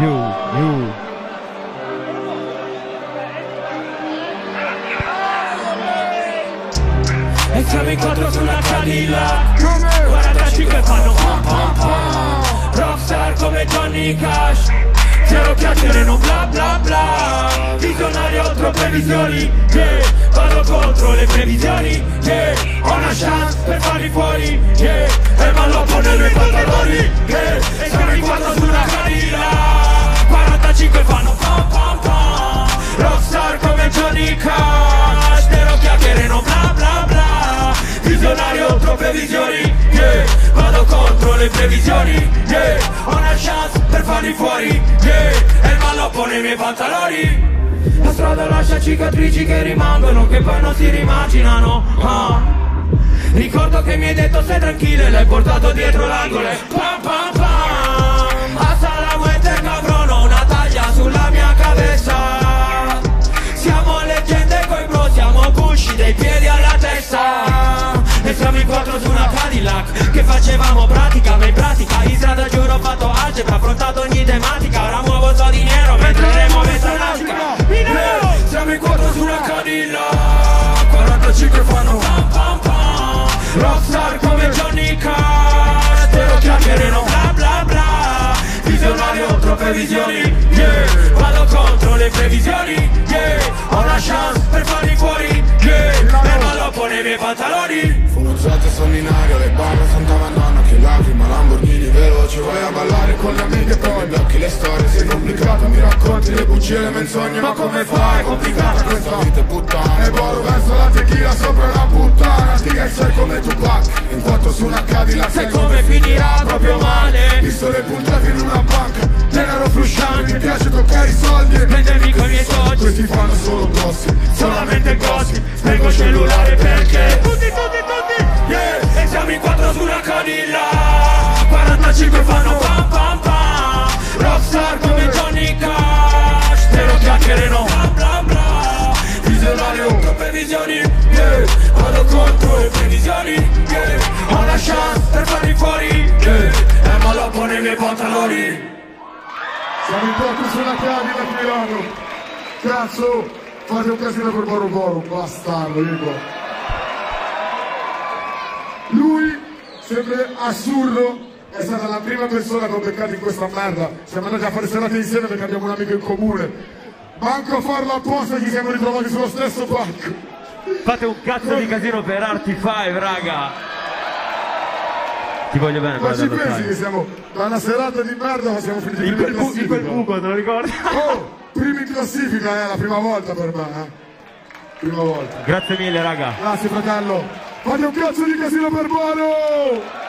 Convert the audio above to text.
you. E siamo in quattro sulla Cadillac, 45 fanno pom pom pom. Rockstar come Johnny Cash, zero piacere non bla bla bla. Visionario oltre previsioni, yeah. Vado contro le previsioni, yeah. Ho una chance per farli fuori, yeah. E malloppo nei miei pantaloni, yeah. E siamo in quattro sulla Cadillac, 45 fanno pom pom pom. Rockstar come Johnny Cash, zero piacere non bla bla bla. Visionario, troppe visioni, yeah. Vado contro le previsioni, yeah. Ho una chance per farli fuori, yeah. E il malloppo nei miei pantaloni. La strada lascia cicatrici che rimangono, che poi non si rimaginano, ah. Ricordo che mi hai detto stai tranquilla e l'hai portato dietro l'angolo. Pam pam pam. A Salamuete cabrón, ho una taglia sulla mia cabeza. Siamo leggende coi bro, siamo Gucci dei piedi alla testa. E siamo in quattro su una Cadillac, che facevamo pratica, ma in pratica in strada giuro ho fatto algebra, affrontato ogni tematica. Ora muovo so di nero, entreremo verso l'altra. Siamo in quattro su una Cadillac, 45 fanno pam pam pam. Rockstar come Johnny Cash, zero chiacchiere non bla bla bla. Visionario, troppe visioni, yeah. Vado contro le previsioni, yeah. Ho una chance per farli fuori, yeah. E malloppo nei miei pantaloni. Usate sono in aria, le barre santava nonna, che lacrima, Lamborghini veloci. Vai a ballare con le amiche, poi mi blocchi le storie. Sei complicato, mi racconti le bugie, le menzogne. Ma come fai? È complicata questa vita, puttana. E volo verso la tequila sopra la puttana. Ti sei come Tupac, in quattro su una Cadillac. Sai come finirà? Proprio male. Visto le puntate in una banca, denaro frusciante. Mi piace toccare i soldi, prendermi con i miei soci. Questi fanno solo gossip, solamente gossip. Spengo il cellulare perché tutti yeah. E siamo in quattro su una Cadillac, 45 fanno pam pam pam. Rockstar come Johnny Cash, zero chiacchiere no bla bla bla. Visionario, troppe visioni, yeah. Vado contro le previsioni, yeah. Ho la chance per farli fuori, yeah. E malloppo nei miei pantaloni. Siamo in quattro su una Cadillac, Milano. Cazzo, fate un casino per Boro Boro, bastardo, vieni qua. Lui, sempre assurdo, è stata la prima persona che ho beccato in questa merda. Siamo andati a fare serate insieme perché abbiamo un amico in comune. Manco a farlo apposta, ci siamo ritrovati sullo stesso palco. Fate un cazzo di casino per Artie 5ive, raga. Ti voglio bene. Ma ci pensi che siamo da una serata di merda ma siamo finiti in classifica? In quel buco, te lo ricordi? Oh, primi in classifica, è la prima volta per me, Prima volta. Grazie mille, raga. Grazie, fratello. Fate un cazzo di casino per Boro!